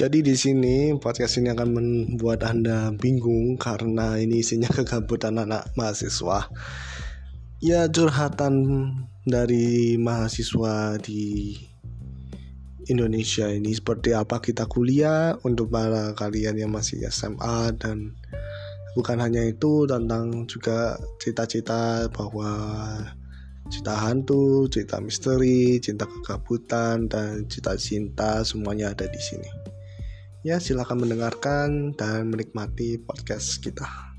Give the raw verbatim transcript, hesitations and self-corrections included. Jadi di sini podcast ini akan membuat Anda bingung karena ini isinya kegabutan anak mahasiswa. Ya, curhatan dari mahasiswa di Indonesia ini seperti apa kita kuliah untuk para kalian yang masih S M A, dan bukan hanya itu, tentang juga cerita-cerita bahwa cerita hantu, cerita misteri, cerita kegabutan, dan cerita cinta, semuanya ada di sini. Ya, silakan mendengarkan dan menikmati podcast kita.